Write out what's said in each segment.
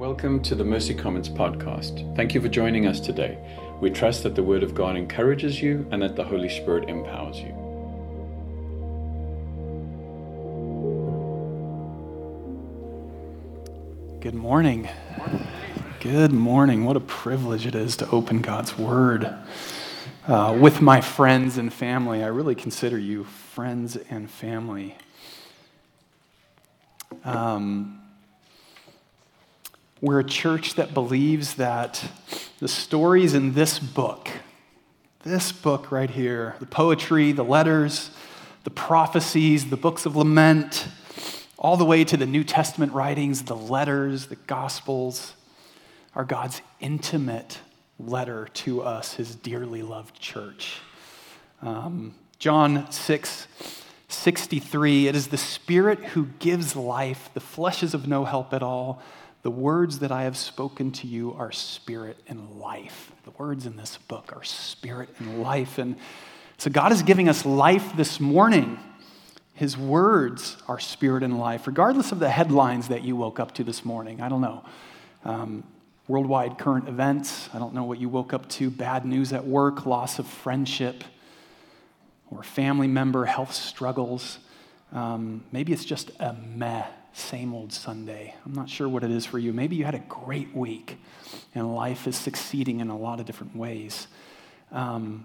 Welcome to the Mercy Commons podcast. Thank you for joining us today. We trust that the Word of God encourages you and that the Holy Spirit empowers you. Good morning. Good morning. What a privilege it is to open God's Word with my friends and family. I really consider you friends and family. We're a church that believes that the stories in this book right here, the poetry, the letters, the prophecies, the books of lament, all the way to the New Testament writings, the letters, the Gospels, are God's intimate letter to us, his dearly loved church. John 6:63, it is the Spirit who gives life, the flesh is of no help at all. The words that I have spoken to you are spirit and life. The words in this book are spirit and life. And so God is giving us life this morning. His words are spirit and life, regardless of the headlines that you woke up to this morning. I don't know. Worldwide current events. I don't know what you woke up to. Bad news at work, loss of friendship, or family member, health struggles. Maybe it's just a meh. Same old Sunday. I'm not sure what it is for you. Maybe you had a great week and life is succeeding in a lot of different ways.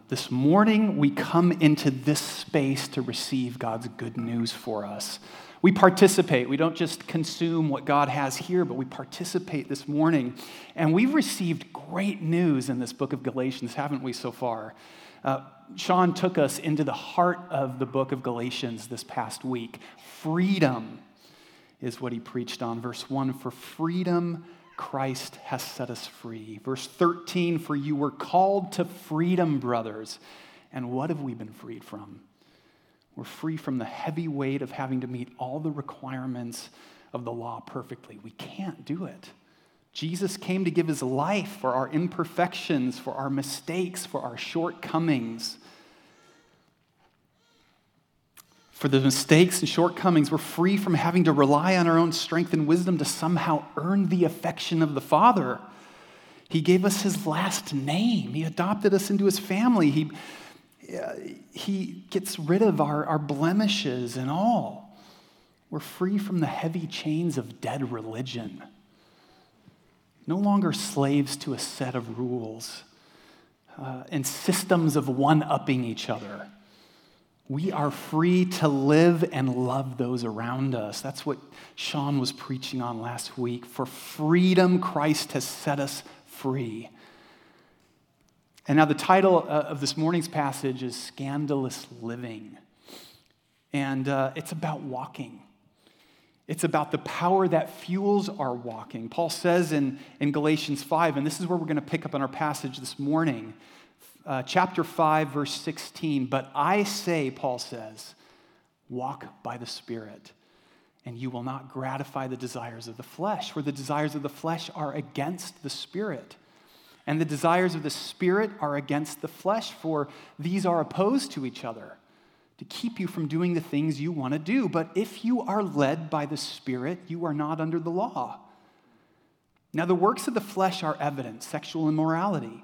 This morning, we come into this space to receive God's good news for us. We participate. We don't just consume what God has here, but we participate this morning. And we've received great news in this book of Galatians, haven't we, so far? Sean took us into the heart of the book of Galatians this past week. Freedom is what he preached on. Verse 1, for freedom Christ has set us free. Verse 13, for you were called to freedom, brothers. And what have we been freed from? We're free from the heavy weight of having to meet all the requirements of the law perfectly. We can't do it. Jesus came to give his life for our imperfections, for our mistakes, for our shortcomings. For the mistakes and shortcomings, we're free from having to rely on our own strength and wisdom to somehow earn the affection of the Father. He gave us his last name. He adopted us into his family. He gets rid of our blemishes and all. We're free from the heavy chains of dead religion. No longer slaves to a set of rules and systems of one-upping each other. We are free to live and love those around us. That's what Sean was preaching on last week. For freedom, Christ has set us free. And now the title of this morning's passage is Scandalous Living. And it's about walking. It's about the power that fuels our walking. Paul says in Galatians 5, and this is where we're going to pick up on our passage this morning, chapter 5, verse 16, but I say, Paul says, walk by the Spirit, and you will not gratify the desires of the flesh, for the desires of the flesh are against the Spirit, and the desires of the Spirit are against the flesh, for these are opposed to each other, to keep you from doing the things you want to do. But if you are led by the Spirit, you are not under the law. Now, the works of the flesh are evident: sexual immorality,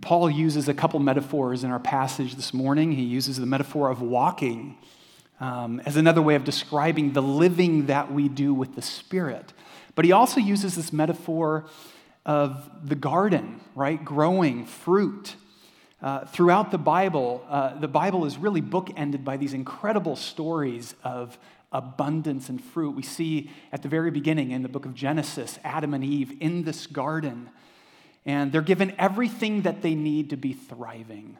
Paul uses a couple metaphors in our passage this morning. He uses the metaphor of walking as another way of describing the living that we do with the Spirit. But he also uses this metaphor of the garden, right? Growing fruit. Throughout the Bible is really bookended by these incredible stories of abundance and fruit. We see at the very beginning in the book of Genesis, Adam and Eve in this garden, and they're given everything that they need to be thriving.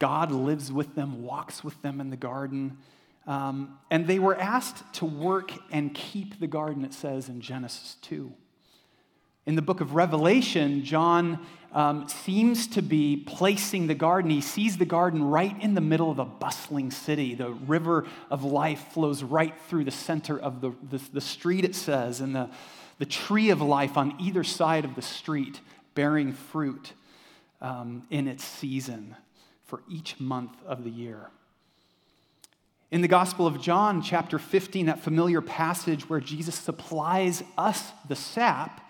God lives with them, walks with them in the garden, and they were asked to work and keep the garden, it says in Genesis 2. In the book of Revelation, John seems to be placing the garden. He sees the garden right in the middle of a bustling city. The river of life flows right through the center of the street, it says, and the tree of life on either side of the street bearing fruit in its season for each month of the year. In the Gospel of John, chapter 15, that familiar passage where Jesus supplies us the sap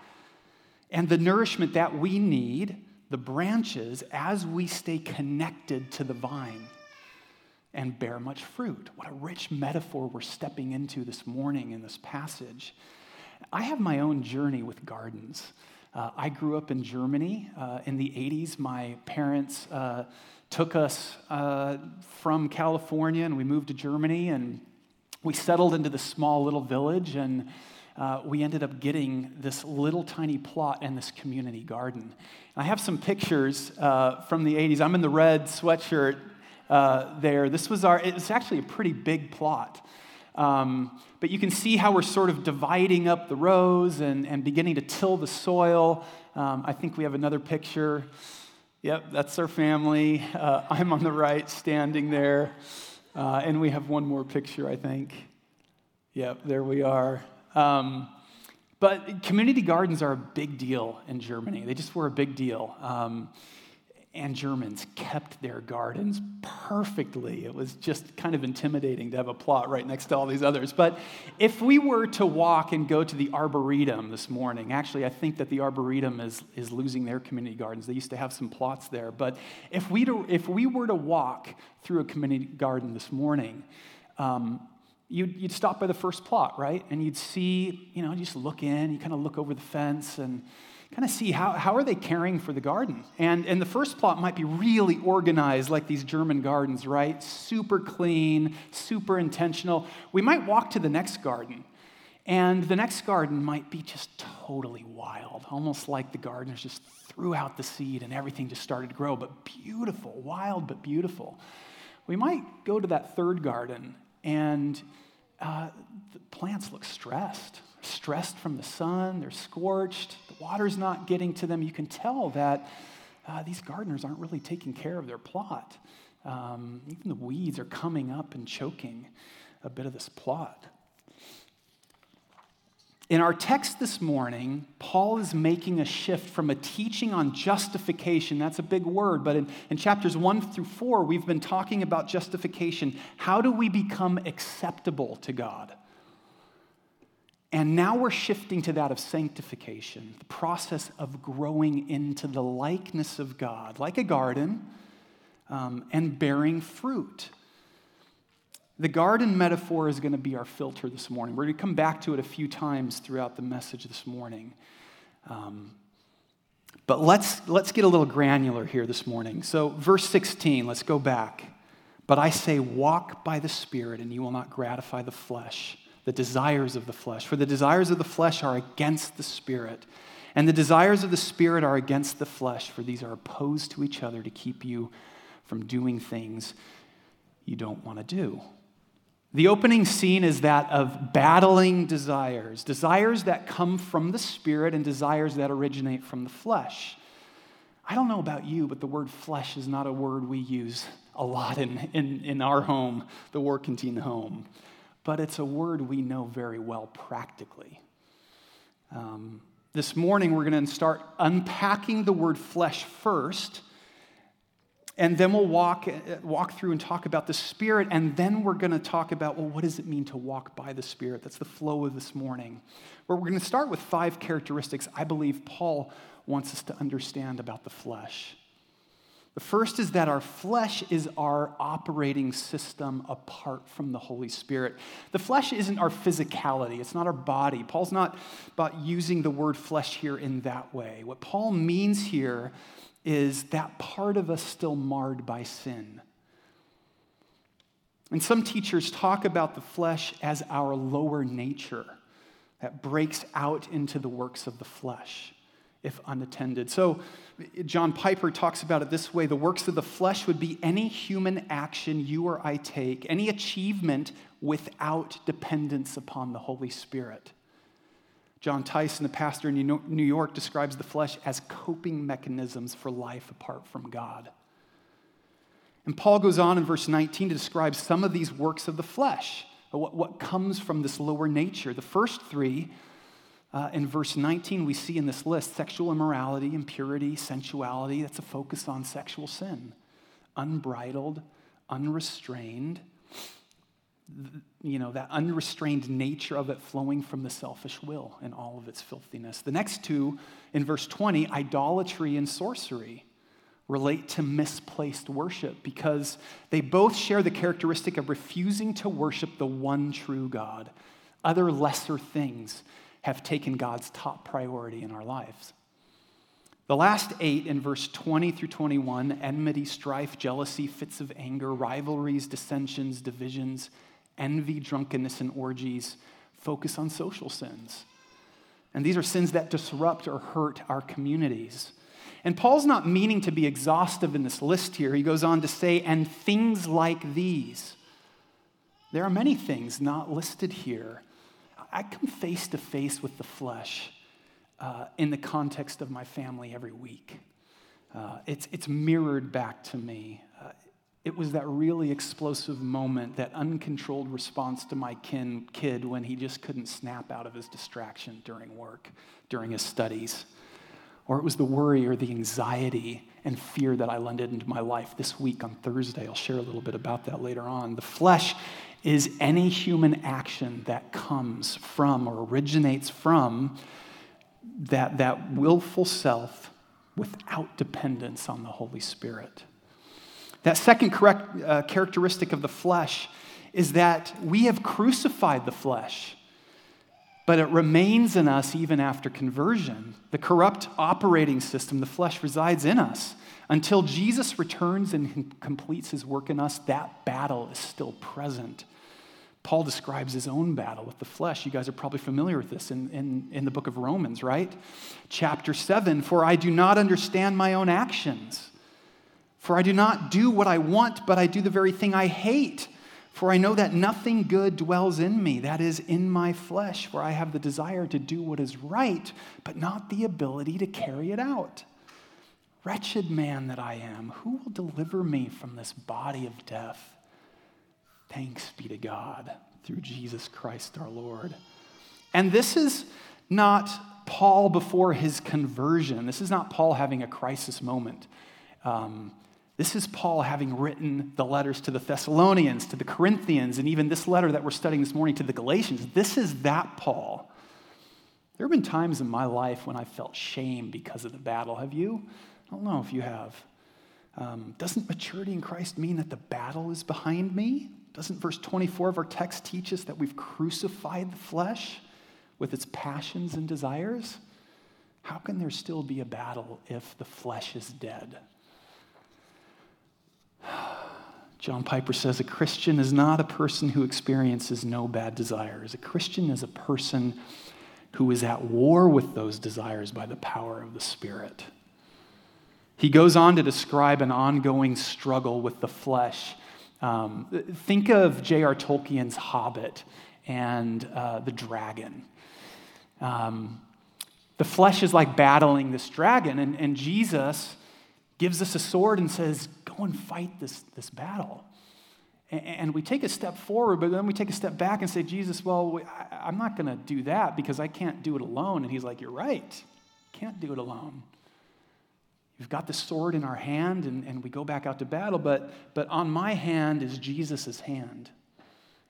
and the nourishment that we need, the branches, as we stay connected to the vine and bear much fruit. What a rich metaphor we're stepping into this morning in this passage. I have my own journey with gardens. I grew up in Germany. In the 80s, my parents took us from California, and we moved to Germany, and we settled into this small little village, and we ended up getting this little tiny plot and this community garden. And I have some pictures from the 80s. I'm in the red sweatshirt there. This was it was actually a pretty big plot. But you can see how we're sort of dividing up the rows and beginning to till the soil. I think we have another picture. Yep, that's our family. I'm on the right standing there. And we have one more picture, I think. Yep, there we are. But community gardens are a big deal in Germany. They just were a big deal. And Germans kept their gardens perfectly. It was just kind of intimidating to have a plot right next to all these others. But if we were to walk and go to the Arboretum this morning, actually I think that the Arboretum is losing their community gardens. They used to have some plots there. But if we were to walk through a community garden this morning, you'd stop by the first plot, right? And you'd see, you just look in, you kind of look over the fence and kind of see how are they caring for the garden. And the first plot might be really organized like these German gardens, right? Super clean, super intentional. We might walk to the next garden, and the next garden might be just totally wild, almost like the gardeners just threw out the seed and everything just started to grow, but beautiful, wild but beautiful. We might go to that third garden, and the plants look stressed from the sun. They're scorched. The water's not getting to them. You can tell that these gardeners aren't really taking care of their plot. Even the weeds are coming up and choking a bit of this plot. In our text this morning, Paul is making a shift from a teaching on justification. That's a big word, but in chapters 1-4, we've been talking about justification. How do we become acceptable to God? And now we're shifting to that of sanctification, the process of growing into the likeness of God, like a garden, and bearing fruit. The garden metaphor is going to be our filter this morning. We're going to come back to it a few times throughout the message this morning. But let's get a little granular here this morning. So verse 16, let's go back. But I say, walk by the Spirit, and you will not gratify the flesh, the desires of the flesh. For the desires of the flesh are against the Spirit, and the desires of the Spirit are against the flesh, for these are opposed to each other to keep you from doing things you don't want to do. The opening scene is that of battling desires, desires that come from the Spirit and desires that originate from the flesh. I don't know about you, but the word flesh is not a word we use a lot in our home, the Warkentine home, but it's a word we know very well practically. This morning, we're going to start unpacking the word flesh first, and then we'll walk through and talk about the Spirit, and then we're going to talk about, well, what does it mean to walk by the Spirit? That's the flow of this morning. Where we're going to start with 5 characteristics I believe Paul wants us to understand about the flesh. The first is that our flesh is our operating system apart from the Holy Spirit. The flesh isn't our physicality. It's not our body. Paul's not about using the word flesh here in that way. What Paul means here is that part of us still marred by sin. And some teachers talk about the flesh as our lower nature that breaks out into the works of the flesh if unattended. So John Piper talks about it this way: the works of the flesh would be any human action you or I take, any achievement without dependence upon the Holy Spirit. John Tyson, the pastor in New York, describes the flesh as coping mechanisms for life apart from God. And Paul goes on in verse 19 to describe some of these works of the flesh, what comes from this lower nature. The first three in verse 19 we see in this list: sexual immorality, impurity, sensuality. That's a focus on sexual sin. Unbridled, unrestrained. You know, that unrestrained nature of it flowing from the selfish will and all of its filthiness. The next two in verse 20, idolatry and sorcery, relate to misplaced worship because they both share the characteristic of refusing to worship the one true God. Other lesser things have taken God's top priority in our lives. The last eight in verse 20 through 21, enmity, strife, jealousy, fits of anger, rivalries, dissensions, divisions, envy, drunkenness, and orgies, focus on social sins. And these are sins that disrupt or hurt our communities. And Paul's not meaning to be exhaustive in this list here. He goes on to say, and things like these. There are many things not listed here. I come face to face with the flesh in the context of my family every week. It's mirrored back to me. It was that really explosive moment, that uncontrolled response to my kid when he just couldn't snap out of his distraction during work, during his studies. Or it was the worry or the anxiety and fear that I landed into my life this week on Thursday. I'll share a little bit about that later on. The flesh is any human action that comes from or originates from that willful self without dependence on the Holy Spirit. That second characteristic of the flesh is that we have crucified the flesh, but it remains in us even after conversion. The corrupt operating system, the flesh, resides in us. Until Jesus returns and completes his work in us, that battle is still present. Paul describes his own battle with the flesh. You guys are probably familiar with this in the book of Romans, right? Chapter 7, for I do not understand my own actions. For I do not do what I want, but I do the very thing I hate. For I know that nothing good dwells in me, that is, in my flesh, for I have the desire to do what is right, but not the ability to carry it out. Wretched man that I am, who will deliver me from this body of death? Thanks be to God through Jesus Christ our Lord. And this is not Paul before his conversion. This is not Paul having a crisis moment. This is Paul having written the letters to the Thessalonians, to the Corinthians, and even this letter that we're studying this morning to the Galatians. This is that Paul. There have been times in my life when I felt shame because of the battle. Have you? I don't know if you have. Doesn't maturity in Christ mean that the battle is behind me? Doesn't verse 24 of our text teach us that we've crucified the flesh with its passions and desires? How can there still be a battle if the flesh is dead? John Piper says, a Christian is not a person who experiences no bad desires. A Christian is a person who is at war with those desires by the power of the Spirit. He goes on to describe an ongoing struggle with the flesh. Think of J.R. Tolkien's Hobbit and the dragon. The flesh is like battling this dragon, and Jesus gives us a sword and says, go and fight this battle. And we take a step forward, but then we take a step back and say, Jesus, well, I'm not going to do that because I can't do it alone. And he's like, you're right. Can't do it alone. We've got the sword in our hand, and we go back out to battle, but on my hand is Jesus' hand.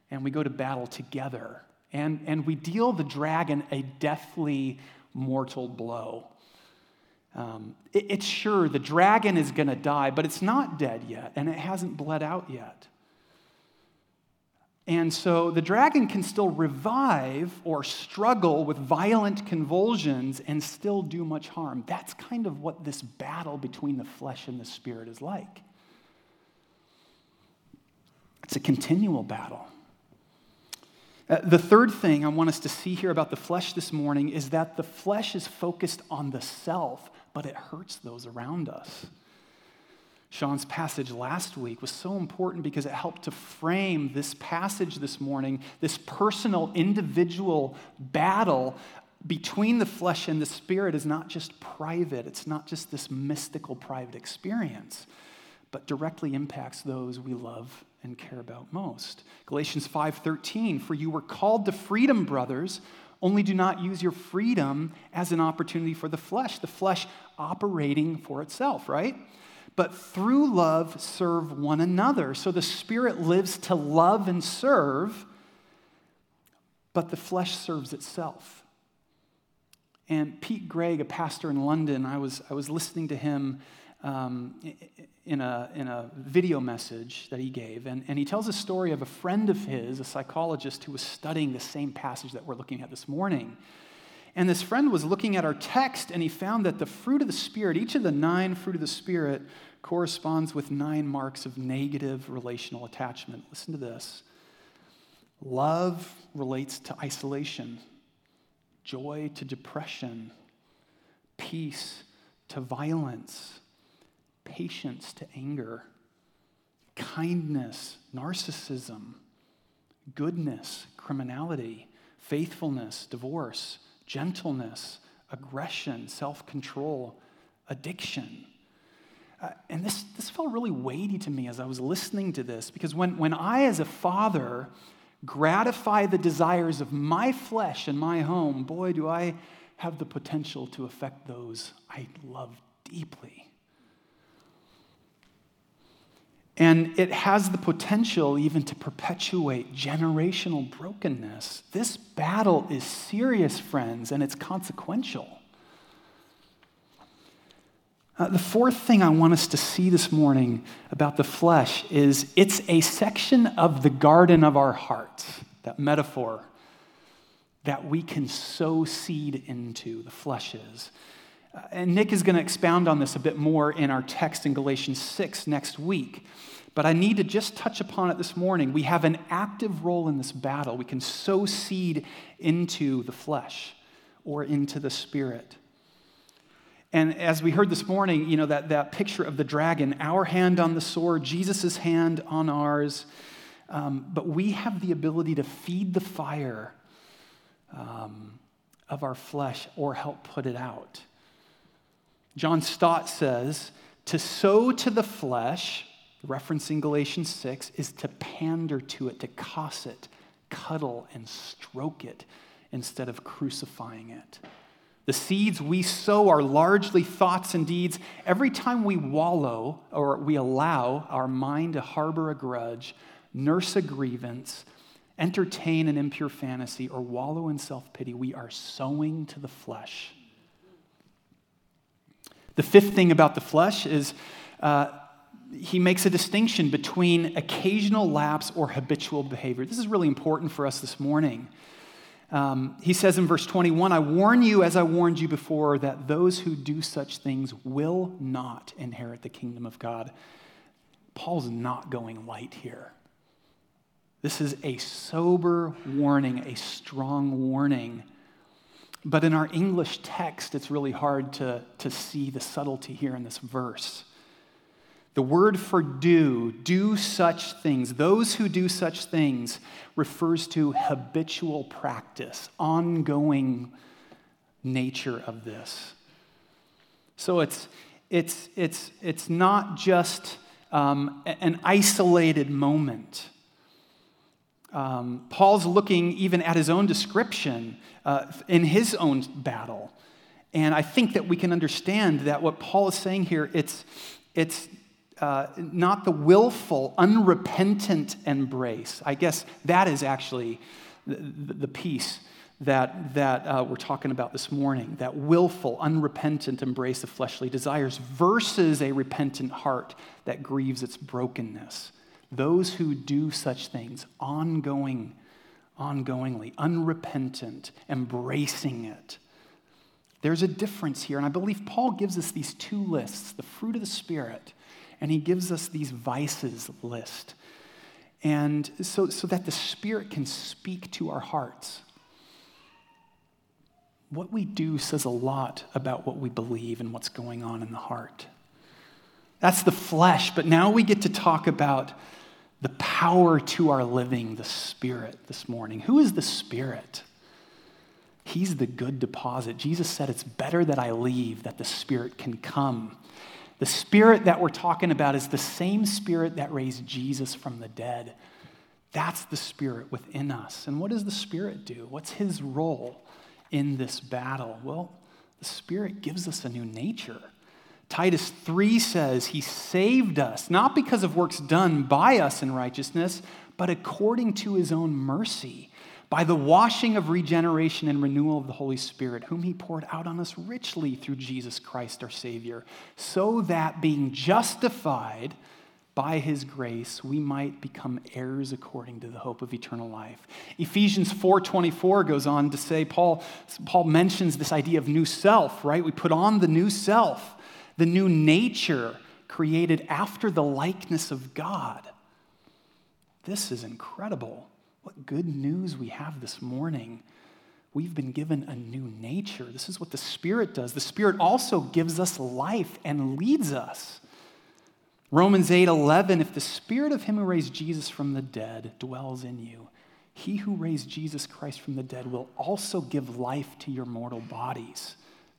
And we go to battle together. And we deal the dragon a deathly, mortal blow. It's sure the dragon is going to die, but it's not dead yet, and it hasn't bled out yet. And so the dragon can still revive or struggle with violent convulsions and still do much harm. That's kind of what this battle between the flesh and the spirit is like. It's a continual battle. The third thing I want us to see here about the flesh this morning is that the flesh is focused on the self, but it hurts those around us. Sean's passage last week was so important because it helped to frame this passage this morning, this personal, individual battle between the flesh and the spirit is not just private. It's not just this mystical private experience, but directly impacts those we love and care about most. Galatians 5:13, for you were called to freedom, brothers, only do not use your freedom as an opportunity for the flesh operating for itself, right? But through love, serve one another. So the Spirit lives to love and serve, but the flesh serves itself. And Pete Gregg, a pastor in London, I was listening to him in a video message that he gave, and he tells a story of a friend of his, a psychologist, who was studying the same passage that we're looking at this morning. And this friend was looking at our text, and he found that the fruit of the Spirit, each of the 9 fruit of the Spirit, corresponds with 9 marks of negative relational attachment. Listen to this. Love relates to isolation, joy to depression, peace to violence, patience to anger, kindness, narcissism, goodness, criminality, faithfulness, divorce, gentleness, aggression, self-control, addiction. And this felt really weighty to me as I was listening to this, because when I, as a father, gratify the desires of my flesh and my home, boy, do I have the potential to affect those I love deeply. And it has the potential even to perpetuate generational brokenness. This battle is serious, friends, and it's consequential. The fourth thing I want us to see this morning about the flesh is it's a section of the garden of our heart, that metaphor, that we can sow seed into, the flesh is. And Nick is going to expound on this a bit more in our text in Galatians 6 next week. But I need to just touch upon it this morning. We have an active role in this battle. We can sow seed into the flesh or into the spirit. And as we heard this morning, you know, that picture of the dragon, our hand on the sword, Jesus' hand on ours. But we have the ability to feed the fire of our flesh or help put it out. John Stott says, to sow to the flesh, referencing Galatians 6, is to pander to it, to coss it, cuddle and stroke it instead of crucifying it. The seeds we sow are largely thoughts and deeds. Every time we wallow or we allow our mind to harbor a grudge, nurse a grievance, entertain an impure fantasy, or wallow in self-pity, we are sowing to the flesh. The fifth thing about the flesh is he makes a distinction between occasional lapse or habitual behavior. This is really important for us this morning. He says in verse 21, I warn you as I warned you before that those who do such things will not inherit the kingdom of God. Paul's not going light here. This is a sober warning, a strong warning. But in our English text, it's really hard to see the subtlety here in this verse. The word for do such things, those who do such things, refers to habitual practice, ongoing nature of this. So it's not just an isolated moment. Paul's looking even at his own description in his own battle. And I think that we can understand that what Paul is saying here, it's not the willful, unrepentant embrace. I guess that is actually the piece that we're talking about this morning, that willful, unrepentant embrace of fleshly desires versus a repentant heart that grieves its brokenness. Those who do such things ongoingly, unrepentant, embracing it. There's a difference here, and I believe Paul gives us these two lists, the fruit of the Spirit, and he gives us these vices list, and so that the Spirit can speak to our hearts. What we do says a lot about what we believe and what's going on in the heart. That's the flesh, but now we get to talk about the power to our living, the Spirit, this morning. Who is the Spirit? He's the good deposit. Jesus said, it's better that I leave, that the Spirit can come. The Spirit that we're talking about is the same Spirit that raised Jesus from the dead. That's the Spirit within us. And what does the Spirit do? What's his role in this battle? Well, the Spirit gives us a new nature. Titus 3 says he saved us, not because of works done by us in righteousness, but according to his own mercy, by the washing of regeneration and renewal of the Holy Spirit, whom he poured out on us richly through Jesus Christ our Savior, so that being justified by his grace, we might become heirs according to the hope of eternal life. Ephesians 4:24 goes on to say, Paul mentions this idea of new self, right? We put on the new self, the new nature created after the likeness of God. This is incredible. What good news we have this morning. We've been given a new nature. This is what the Spirit does. The Spirit also gives us life and leads us. Romans 8:11, if the Spirit of him who raised Jesus from the dead dwells in you, he who raised Jesus Christ from the dead will also give life to your mortal bodies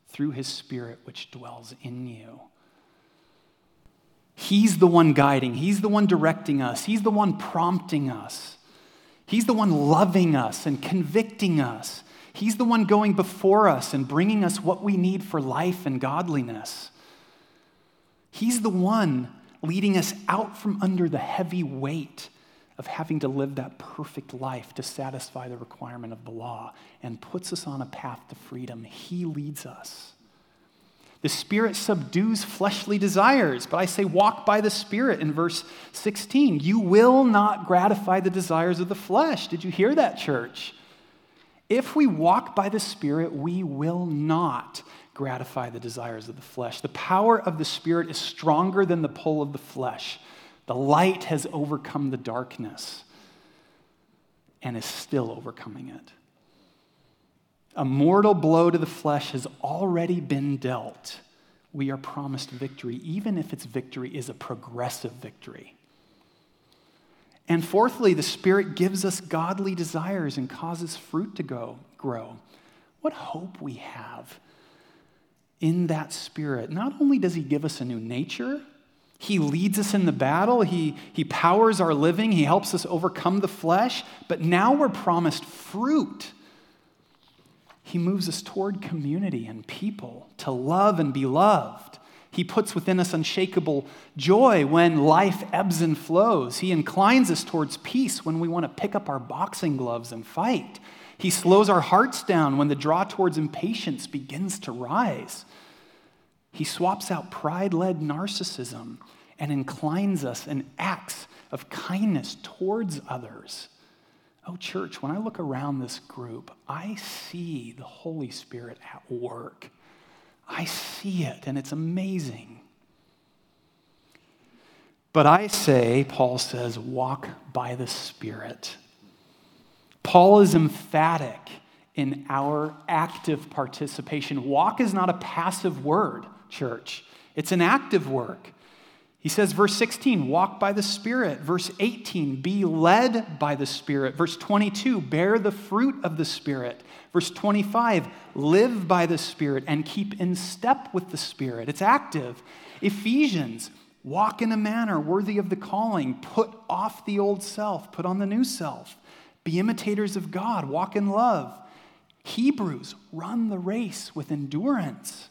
through his Spirit which dwells in you. He's the one guiding. He's the one directing us. He's the one prompting us. He's the one loving us and convicting us. He's the one going before us and bringing us what we need for life and godliness. He's the one leading us out from under the heavy weight of having to live that perfect life to satisfy the requirement of the law, and puts us on a path to freedom. He leads us. The Spirit subdues fleshly desires, but I say walk by the Spirit in verse 16. You will not gratify the desires of the flesh. Did you hear that, church? If we walk by the Spirit, we will not gratify the desires of the flesh. The power of the Spirit is stronger than the pull of the flesh. The light has overcome the darkness and is still overcoming it. A mortal blow to the flesh has already been dealt. We are promised victory, even if its victory is a progressive victory. And fourthly, the Spirit gives us godly desires and causes fruit to grow. What hope we have in that Spirit. Not only does he give us a new nature, he leads us in the battle. He powers our living. He helps us overcome the flesh. But now we're promised fruit. He moves us toward community and people to love and be loved. He puts within us unshakable joy when life ebbs and flows. He inclines us towards peace when we want to pick up our boxing gloves and fight. He slows our hearts down when the draw towards impatience begins to rise. He swaps out pride-led narcissism and inclines us in acts of kindness towards others. Oh, church, when I look around this group, I see the Holy Spirit at work. I see it, and it's amazing. But I say, Paul says, walk by the Spirit. Paul is emphatic in our active participation. Walk is not a passive word, church. It's an active work. He says, verse 16, walk by the Spirit. Verse 18, be led by the Spirit. Verse 22, bear the fruit of the Spirit. Verse 25, live by the Spirit and keep in step with the Spirit. It's active. Ephesians, walk in a manner worthy of the calling. Put off the old self. Put on the new self. Be imitators of God. Walk in love. Hebrews, run the race with endurance.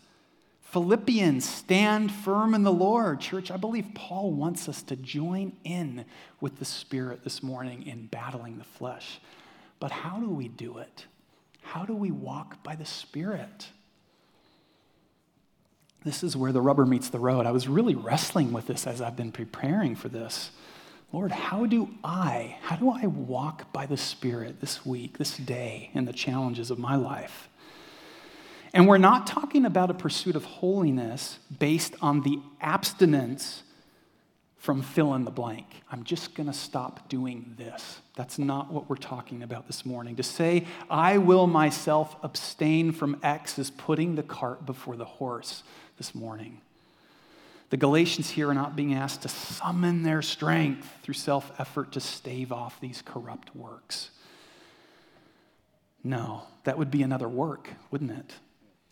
Philippians, stand firm in the Lord. Church, I believe Paul wants us to join in with the Spirit this morning in battling the flesh. But how do we do it? How do we walk by the Spirit? This is where the rubber meets the road. I was really wrestling with this as I've been preparing for this. Lord, how do I walk by the Spirit this week, this day, and the challenges of my life? And we're not talking about a pursuit of holiness based on the abstinence from fill in the blank. I'm just going to stop doing this. That's not what we're talking about this morning. To say, I will myself abstain from X is putting the cart before the horse this morning. The Galatians here are not being asked to summon their strength through self-effort to stave off these corrupt works. No, that would be another work, wouldn't it?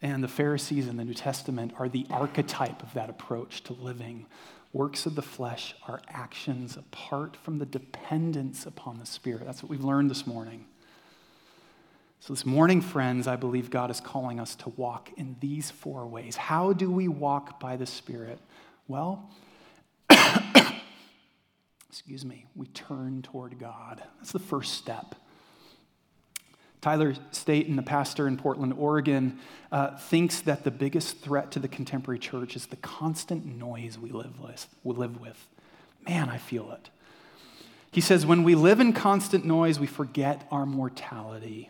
And the Pharisees in the New Testament are the archetype of that approach to living. Works of the flesh are actions apart from the dependence upon the Spirit. That's what we've learned this morning. So this morning, friends, I believe God is calling us to walk in these four ways. How do we walk by the Spirit? Well, excuse me, we turn toward God. That's the first step. Tyler Staten, the pastor in Portland, Oregon, thinks that the biggest threat to the contemporary church is the constant noise we live with. Man, I feel it. He says, when we live in constant noise, we forget our mortality.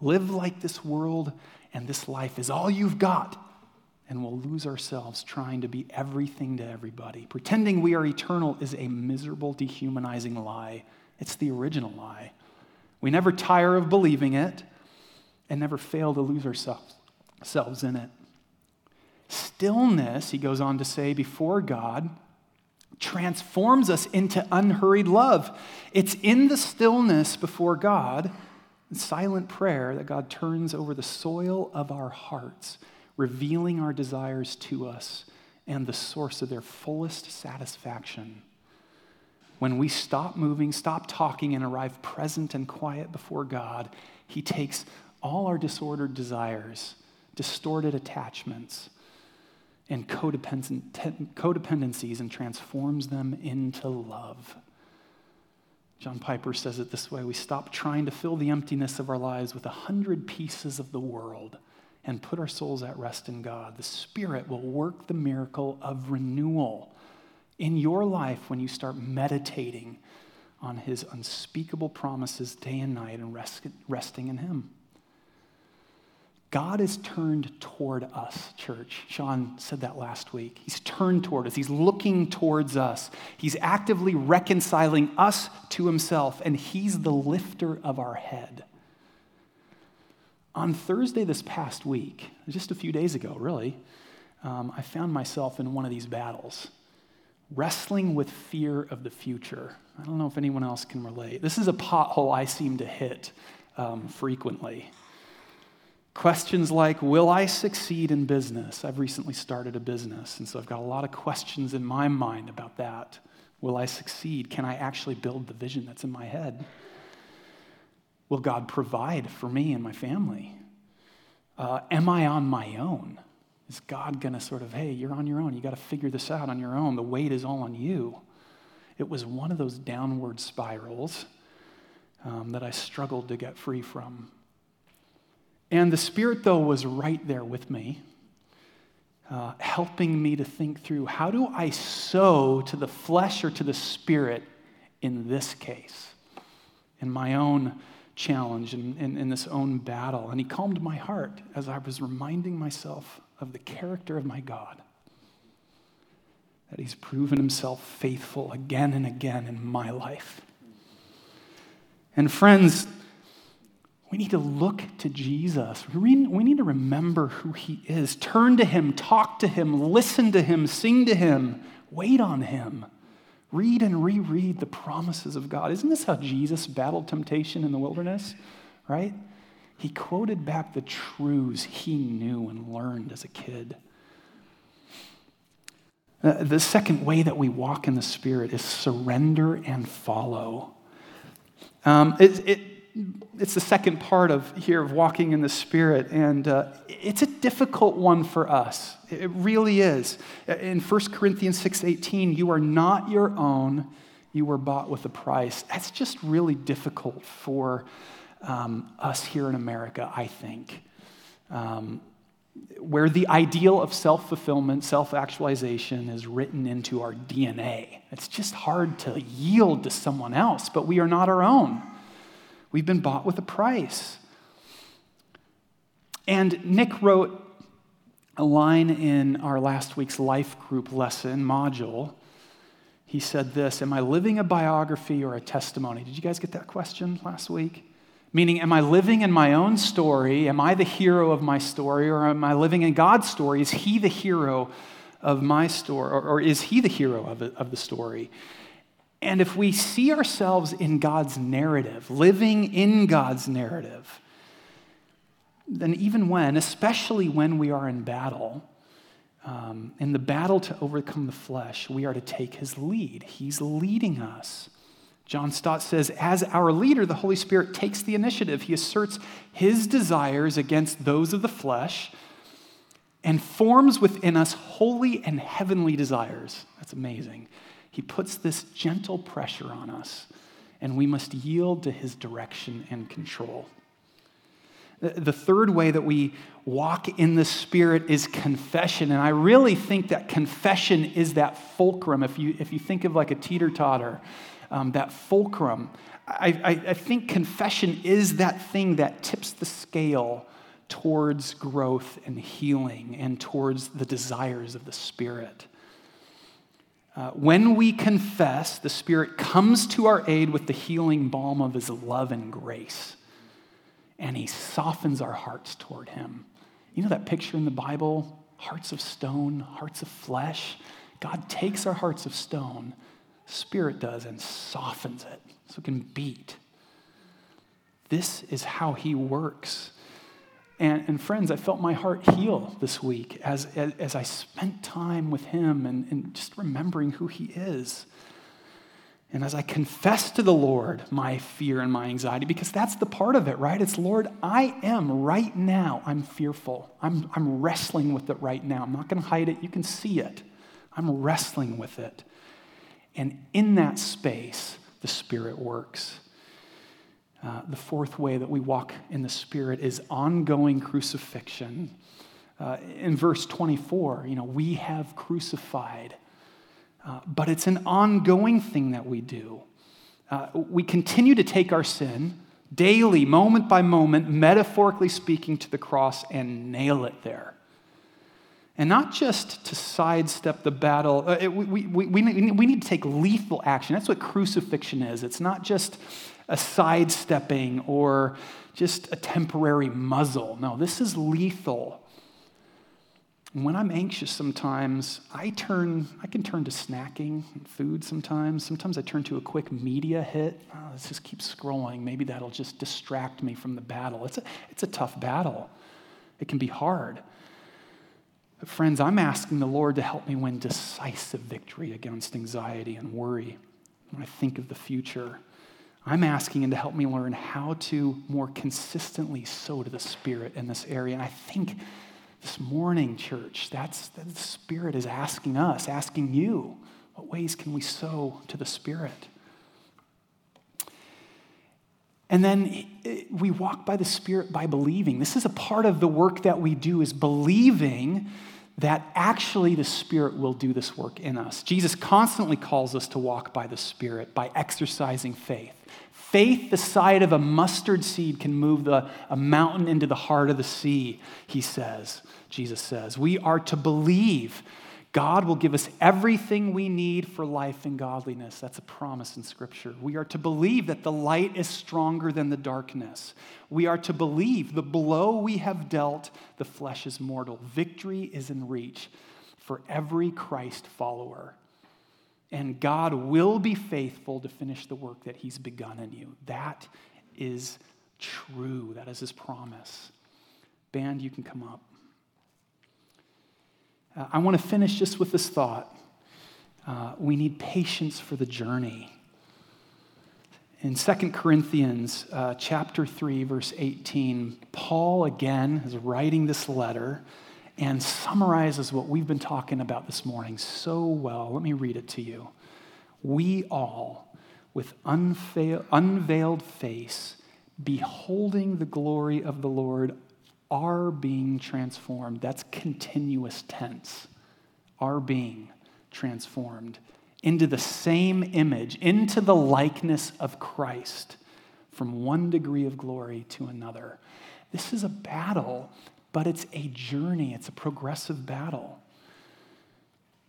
Live like this world and this life is all you've got, and we'll lose ourselves trying to be everything to everybody. Pretending we are eternal is a miserable, dehumanizing lie. It's the original lie. We never tire of believing it and never fail to lose ourselves in it. Stillness, he goes on to say, before God, transforms us into unhurried love. It's in the stillness before God, in silent prayer, that God turns over the soil of our hearts, revealing our desires to us and the source of their fullest satisfaction. When we stop moving, stop talking, and arrive present and quiet before God, he takes all our disordered desires, distorted attachments, and codependencies and transforms them into love. John Piper says it this way: we stop trying to fill the emptiness of our lives with 100 pieces of the world and put our souls at rest in God. The Spirit will work the miracle of renewal in your life when you start meditating on his unspeakable promises day and night and resting in him. God is turned toward us, church. Sean said that last week. He's turned toward us. He's looking towards us. He's actively reconciling us to himself, and he's the lifter of our head. On Thursday this past week, just a few days ago, really, I found myself in one of these battles. Wrestling with fear of the future. I don't know if anyone else can relate. This is a pothole I seem to hit frequently. Questions like, will I succeed in business? I've recently started a business, and so I've got a lot of questions in my mind about that. Will I succeed? Can I actually build the vision that's in my head? Will God provide for me and my family? Am I on my own? Is God going to sort of, hey, you're on your own. You got to figure this out on your own. The weight is all on you. It was one of those downward spirals that I struggled to get free from. And the Spirit, though, was right there with me, helping me to think through, how do I sow to the flesh or to the Spirit in this case, in my own challenge, in this own battle? And he calmed my heart as I was reminding myself of the character of my God, that he's proven himself faithful again and again in my life. And friends, we need to look to Jesus. We need to remember who he is. Turn to him, talk to him, listen to him, sing to him, wait on him. Read and reread the promises of God. Isn't this how Jesus battled temptation in the wilderness, right? He quoted back the truths he knew and learned as a kid. The second way that we walk in the Spirit is surrender and follow. It's the second part of here of walking in the Spirit, and it's a difficult one for us. It really is. In 1 Corinthians 6:18, you are not your own, you were bought with a price. That's just really difficult for us here in America, I think, where the ideal of self-fulfillment, self-actualization is written into our DNA. It's just hard to yield to someone else, but we are not our own. We've been bought with a price. And Nick wrote a line in our last week's life group lesson module. He said this, am I living a biography or a testimony? Did you guys get that question last week? Meaning, am I living in my own story? Am I the hero of my story? Or am I living in God's story? Is he the hero of my story? Or is he the hero of the story? And if we see ourselves in God's narrative, living in God's narrative, then even when, especially when we are in battle, in the battle to overcome the flesh, we are to take his lead. He's leading us. John Stott says, as our leader, the Holy Spirit takes the initiative. He asserts his desires against those of the flesh and forms within us holy and heavenly desires. That's amazing. He puts this gentle pressure on us, and we must yield to his direction and control. The third way that we walk in the Spirit is confession. And I really think that confession is that fulcrum. If you think of like a teeter-totter, that fulcrum, I think confession is that thing that tips the scale towards growth and healing and towards the desires of the Spirit. When we confess, the Spirit comes to our aid with the healing balm of his love and grace. And he softens our hearts toward him. You know that picture in the Bible? Hearts of stone, hearts of flesh. God takes our hearts of stone, Spirit does, and softens it so it can beat. This is how he works. And friends, I felt my heart heal this week as I spent time with him and just remembering who he is. And as I confess to the Lord my fear and my anxiety, because that's the part of it, right? It's, Lord, I am right now, I'm fearful. I'm wrestling with it right now. I'm not going to hide it. You can see it. I'm wrestling with it. And in that space, the Spirit works. The fourth way that we walk in the Spirit is ongoing crucifixion. In verse 24, we have crucified. But it's an ongoing thing that we do. We continue to take our sin daily, moment by moment, metaphorically speaking, to the cross and nail it there. And not just to sidestep the battle. We need to take lethal action. That's what crucifixion is. It's not just a sidestepping or just a temporary muzzle. No, this is lethal. When I'm anxious sometimes, I can turn to snacking and food sometimes. Sometimes I turn to a quick media hit. Oh, let's just keep scrolling. Maybe that'll just distract me from the battle. It's a tough battle. It can be hard. But friends, I'm asking the Lord to help me win decisive victory against anxiety and worry when I think of the future. I'm asking him to help me learn how to more consistently sow to the Spirit in this area. And I think this morning, church, that the Spirit is asking us, asking you, what ways can we sow to the Spirit? And then we walk by the Spirit by believing. This is a part of the work that we do, is believing that actually the Spirit will do this work in us. Jesus constantly calls us to walk by the Spirit by exercising faith. Faith the side of a mustard seed can move a mountain into the heart of the sea, he says, Jesus says. We are to believe God will give us everything we need for life and godliness. That's a promise in Scripture. We are to believe that the light is stronger than the darkness. We are to believe the blow we have dealt, the flesh is mortal. Victory is in reach for every Christ follower. And God will be faithful to finish the work that he's begun in you. That is true. That is his promise. Band, you can come up. I want to finish just with this thought. We need patience for the journey. In 2 Corinthians chapter 3, verse 18, Paul, again, is writing this letter and summarizes what we've been talking about this morning so well. Let me read it to you. We all, with unveiled face, beholding the glory of the Lord, are being transformed. That's continuous tense. Are being transformed into the same image, into the likeness of Christ, from one degree of glory to another. This is a battle, but it's a journey. It's a progressive battle.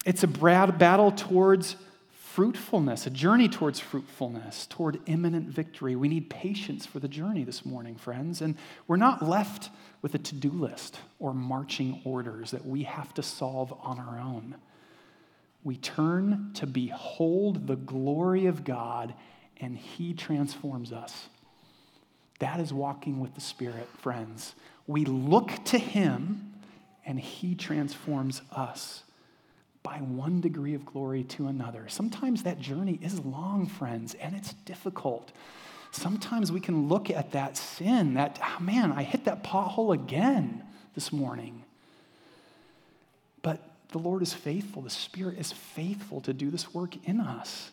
It's a battle towards fruitfulness, a journey towards fruitfulness, toward imminent victory. We need patience for the journey this morning, friends. And we're not left with a to-do list or marching orders that we have to solve on our own. We turn to behold the glory of God, and He transforms us. That is walking with the Spirit, friends. We look to Him, and He transforms us by one degree of glory to another. Sometimes that journey is long, friends, and it's difficult. Sometimes we can look at that sin, that, oh man, I hit that pothole again this morning. But the Lord is faithful. The Spirit is faithful to do this work in us.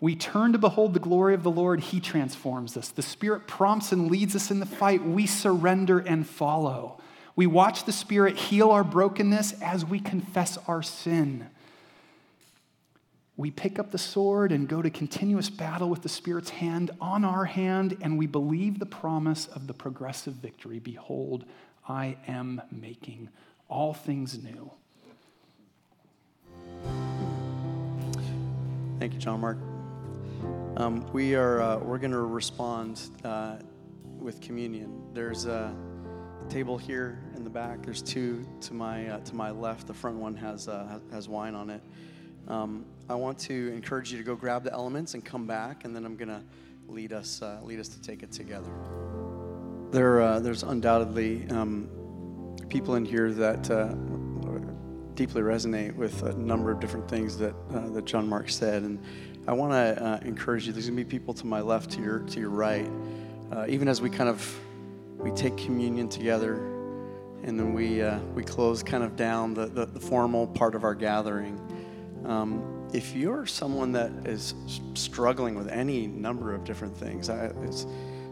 We turn to behold the glory of the Lord. He transforms us. The Spirit prompts and leads us in the fight. We surrender and follow. We watch the Spirit heal our brokenness as we confess our sin. We pick up the sword and go to continuous battle with the Spirit's hand on our hand, and we believe the promise of the progressive victory. Behold, I am making all things new. Thank you, John Mark. We're going to respond with communion. There's a table here in the back. There's two to my left. The front one has wine on it. I want to encourage you to go grab the elements and come back, and then I'm going to lead us to take it together. There's undoubtedly people in here that deeply resonate with a number of different things that John Mark said, and I want to encourage you. There's going to be people to my left, to your right, even as we we take communion together, and then we close kind of down the formal part of our gathering. If you're someone that is struggling with any number of different things, as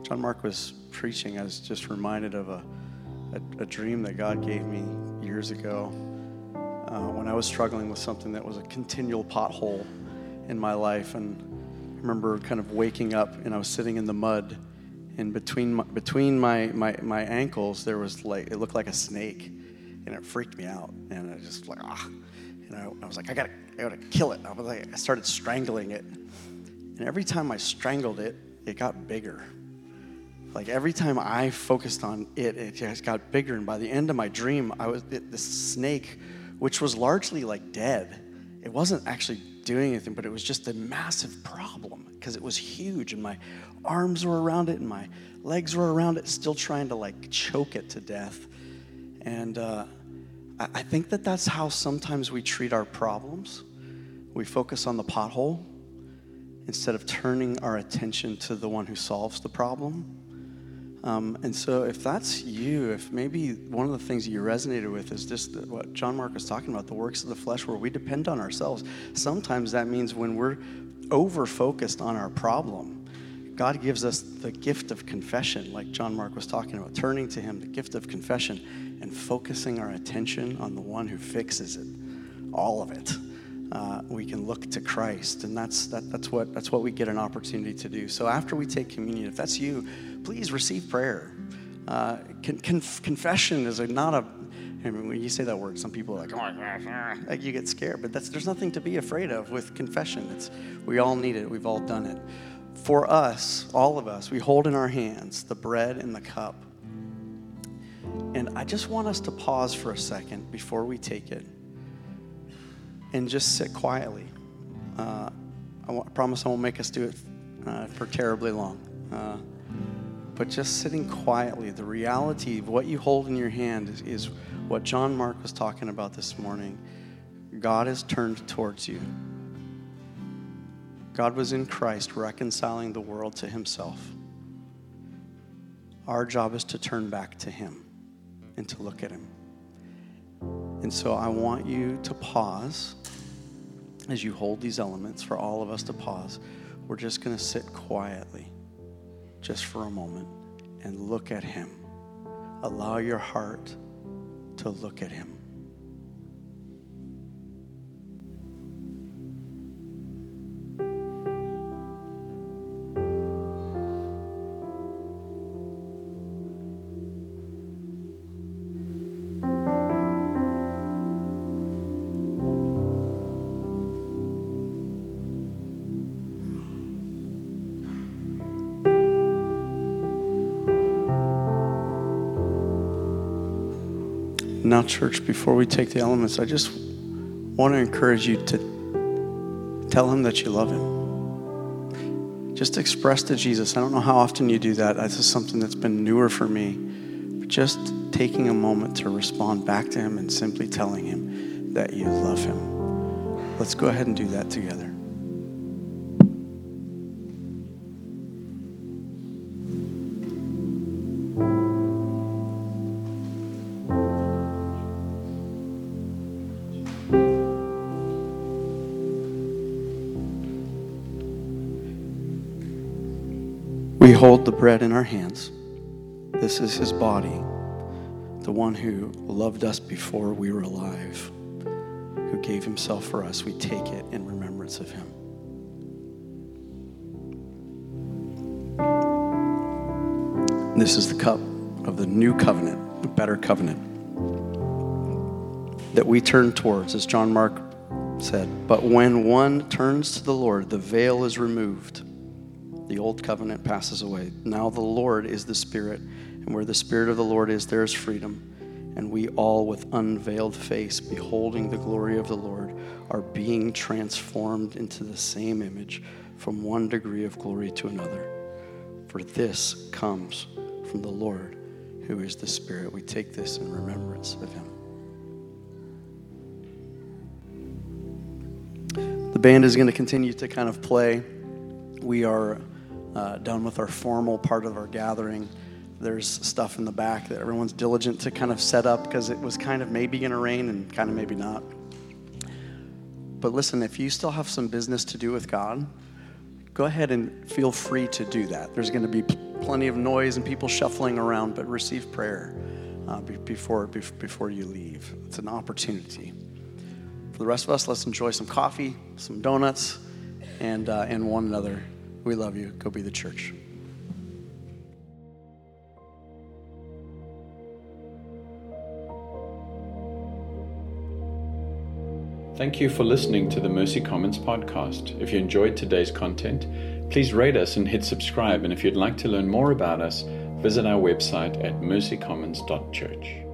John Mark was preaching, I was just reminded of a dream that God gave me years ago. When I was struggling with something that was a continual pothole in my life, and I remember kind of waking up, and I was sitting in the mud, and between my ankles there was it looked like a snake, and it freaked me out, and I was just like, ah, and I was like, I gotta kill it. And I started strangling it, and every time I strangled it, it got bigger. Like every time I focused on it, it just got bigger, and by the end of my dream, this snake, which was largely like dead. It wasn't actually doing anything, but it was just a massive problem because it was huge, and my arms were around it and my legs were around it, still trying to choke it to death. And I think that's how sometimes we treat our problems. We focus on the pothole instead of turning our attention to the one who solves the problem. And so if that's you, if maybe one of the things that you resonated with is just what John Mark was talking about, the works of the flesh where we depend on ourselves. Sometimes that means when we're over-focused on our problem, God gives us the gift of confession, like John Mark was talking about, turning to Him, the gift of confession, and focusing our attention on the one who fixes it, all of it. We can look to Christ, and that's what we get an opportunity to do. So after we take communion, if that's you, please receive prayer. Confession is when you say that word, some people are like, oh my gosh, like you get scared, but there's nothing to be afraid of with confession. We all need it. We've all done it. For us, all of us, we hold in our hands the bread and the cup, and I just want us to pause for a second before we take it. And just sit quietly. I promise I won't make us do it for terribly long. But just sitting quietly, the reality of what you hold in your hand is what John Mark was talking about this morning. God is turned towards you. God was in Christ reconciling the world to Himself. Our job is to turn back to Him and to look at Him. And so I want you to pause as you hold these elements, for all of us to pause. We're just going to sit quietly, just for a moment and look at him. Allow your heart to look at him. Now, church, before we take the elements, I just want to encourage you to tell him that you love him. Just express to Jesus. I don't know how often you do that. This is something that's been newer for me. But just taking a moment to respond back to him and simply telling him that you love him. Let's go ahead and do that together. Hold the bread in our hands. This is his body, the one who loved us before we were alive, who gave himself for us. We take it in remembrance of him. This is the cup of the new covenant, the better covenant, that we turn towards, as John Mark said, but when one turns to the Lord, the veil is removed. The old covenant passes away. Now the Lord is the Spirit, and where the Spirit of the Lord is, there is freedom. And we all, with unveiled face, beholding the glory of the Lord, are being transformed into the same image from one degree of glory to another. For this comes from the Lord, who is the Spirit. We take this in remembrance of him. The band is going to continue to kind of play. We are done with our formal part of our gathering. There's stuff in the back that everyone's diligent to kind of set up because it was kind of maybe going to rain and kind of maybe not. But listen, if you still have some business to do with God, go ahead and feel free to do that. There's going to be plenty of noise and people shuffling around, but receive prayer before you leave. It's an opportunity. For the rest of us, let's enjoy some coffee, some donuts, and one another. We love you. Go be the church. Thank you for listening to the Mercy Commons podcast. If you enjoyed today's content, please rate us and hit subscribe. And if you'd like to learn more about us, visit our website at mercycommons.church.